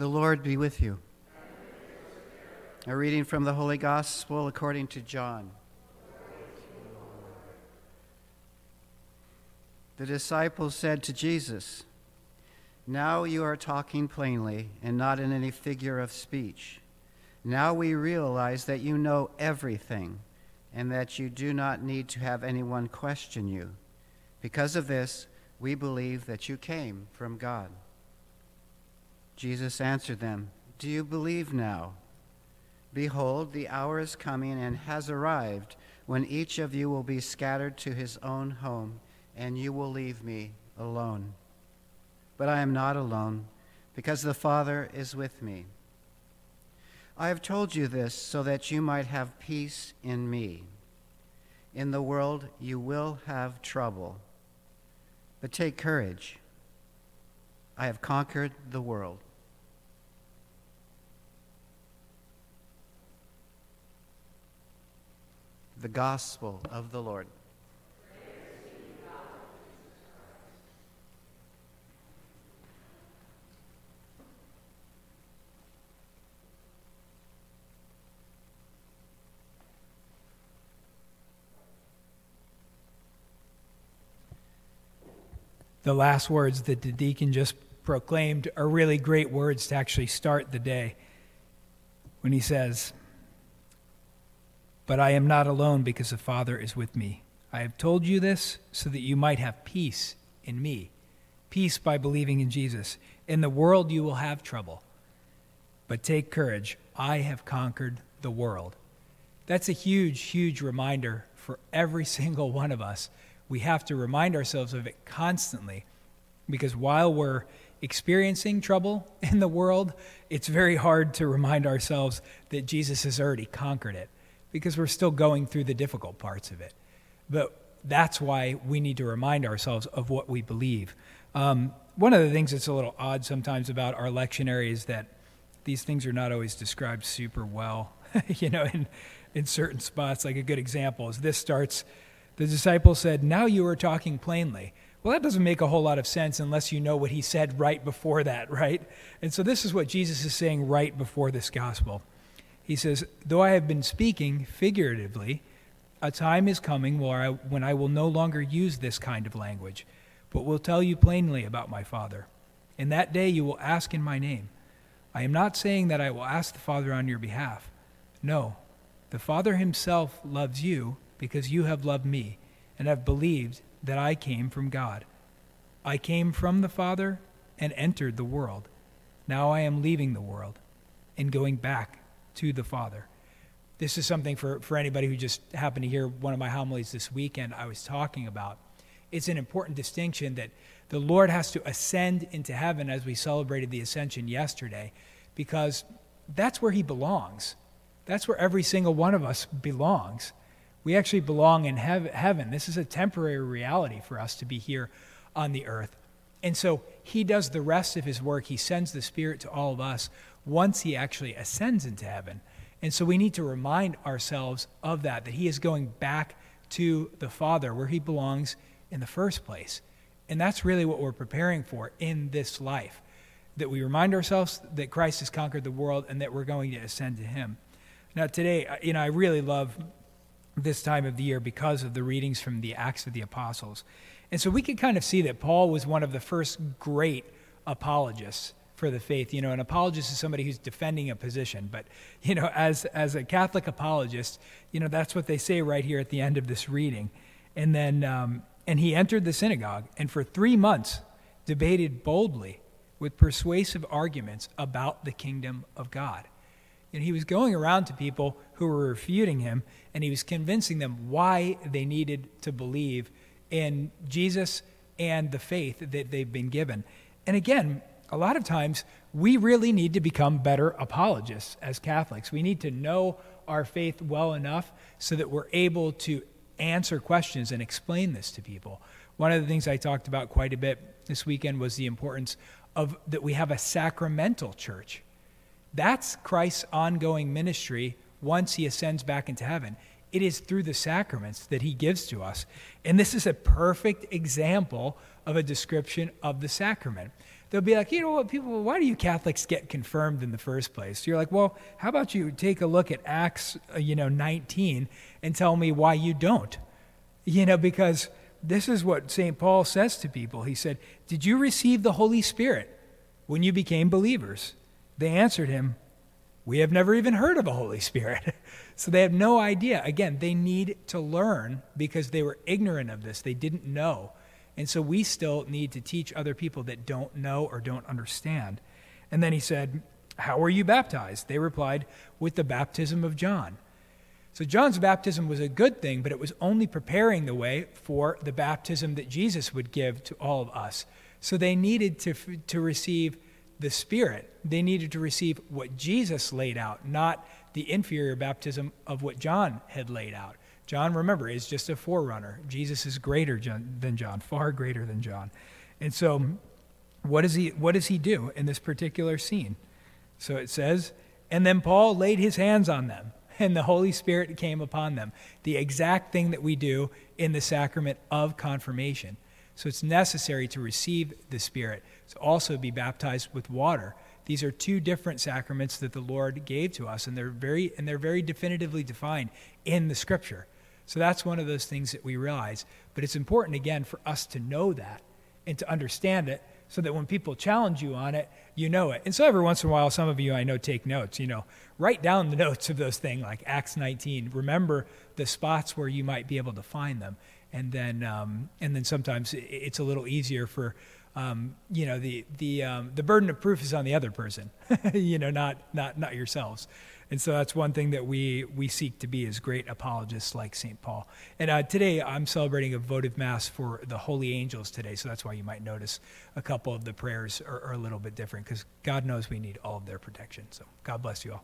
The Lord be with you. A reading from the Holy Gospel according to John. The disciples said to Jesus, "Now you are talking plainly and not in any figure of speech. Now we realize that you know everything and that you do not need to have anyone question you. Because of this, we believe that you came from God." Jesus answered them, "Do you believe now? Behold, the hour is coming and has arrived when each of you will be scattered to his own home, and you will leave me alone. But I am not alone, because the Father is with me. I have told you this so that you might have peace in me. In the world you will have trouble, but take courage. I have conquered the world." The Gospel of the Lord. Praise to you, God. The last words that the deacon just proclaimed are really great words to actually start the day, when he says, "But I am not alone, because the Father is with me. I have told you this so that you might have peace in me." Peace by believing in Jesus. "In the world you will have trouble, but take courage. I have conquered the world." That's a huge, huge reminder for every single one of us. We have to remind ourselves of it constantly, because while we're experiencing trouble in the world, it's very hard to remind ourselves that Jesus has already conquered it, because we're still going through the difficult parts of it. But that's why we need to remind ourselves of what we believe. One of the things that's a little odd sometimes about our lectionary is that these things are not always described super well, in certain spots. Like, a good example is this starts, "The disciples said, 'Now you are talking plainly.'" Well, that doesn't make a whole lot of sense unless you know what he said right before that, right? And so this is what Jesus is saying right before this gospel. He says, "Though I have been speaking figuratively, a time is coming when I will no longer use this kind of language, but will tell you plainly about my Father. In that day you will ask in my name. I am not saying that I will ask the Father on your behalf. No, the Father himself loves you, because you have loved me and have believed that I came from God. I came from the Father and entered the world. Now I am leaving the world and going back to the Father." This is something for anybody who just happened to hear one of my homilies this weekend I was talking about. It's an important distinction that the Lord has to ascend into heaven, as we celebrated the ascension yesterday, because that's where he belongs. That's where every single one of us belongs. We actually belong in heaven. This is a temporary reality for us to be here on the earth. And so he does the rest of his work. He sends the Spirit to all of us once he actually ascends into heaven. And so we need to remind ourselves of that he is going back to the Father, where he belongs in the first place. And that's really what we're preparing for in this life, that we remind ourselves that Christ has conquered the world and that we're going to ascend to him. Now today, I really love this time of the year because of the readings from the Acts of the Apostles. And so we can kind of see that Paul was one of the first great apologists for the faith. An apologist is somebody who's defending a position. But, as a Catholic apologist, that's what they say right here at the end of this reading. And then, and he entered the synagogue and for 3 months debated boldly with persuasive arguments about the kingdom of God. And he was going around to people who were refuting him, and he was convincing them why they needed to believe in Jesus and the faith that they've been given. And again, a lot of times, we really need to become better apologists as Catholics. We need to know our faith well enough so that we're able to answer questions and explain this to people. One of the things I talked about quite a bit this weekend was the importance of that we have a sacramental church. That's Christ's ongoing ministry once he ascends back into heaven. It is through the sacraments that he gives to us. And this is a perfect example of a description of the sacrament. they'll be like, you know what, people, why do you Catholics get confirmed in the first place? You're like, well, how about you take a look at Acts, 19 and tell me why you don't? Because this is what St. Paul says to people. He said, did you receive the Holy Spirit when you became believers? They answered him, we have never even heard of a Holy Spirit. So they have no idea. Again, they need to learn because they were ignorant of this. They didn't know. And so we still need to teach other people that don't know or don't understand. And then he said, how were you baptized? They replied, with the baptism of John. So John's baptism was a good thing, but it was only preparing the way for the baptism that Jesus would give to all of us. So they needed to receive the Spirit. They needed to receive what Jesus laid out, not the inferior baptism of what John had laid out. John, remember, is just a forerunner. Jesus is greater than John, far greater than John. And so what does he do in this particular scene? So it says, and then Paul laid his hands on them, and the Holy Spirit came upon them. The exact thing that we do in the sacrament of confirmation. So it's necessary to receive the Spirit, to also be baptized with water. These are two different sacraments that the Lord gave to us, and they're very definitively defined in the Scripture. So that's one of those things that we realize. But it's important, again, for us to know that and to understand it so that when people challenge you on it, you know it. And so every once in a while, some of you, I know, take notes. Write down the notes of those things, like Acts 19. Remember the spots where you might be able to find them. And then sometimes it's a little easier for, the burden of proof is on the other person, not yourselves. And so that's one thing that we seek to be as great apologists like St. Paul. And today I'm celebrating a votive mass for the holy angels today. So that's why you might notice a couple of the prayers are a little bit different because God knows we need all of their protection. So God bless you all.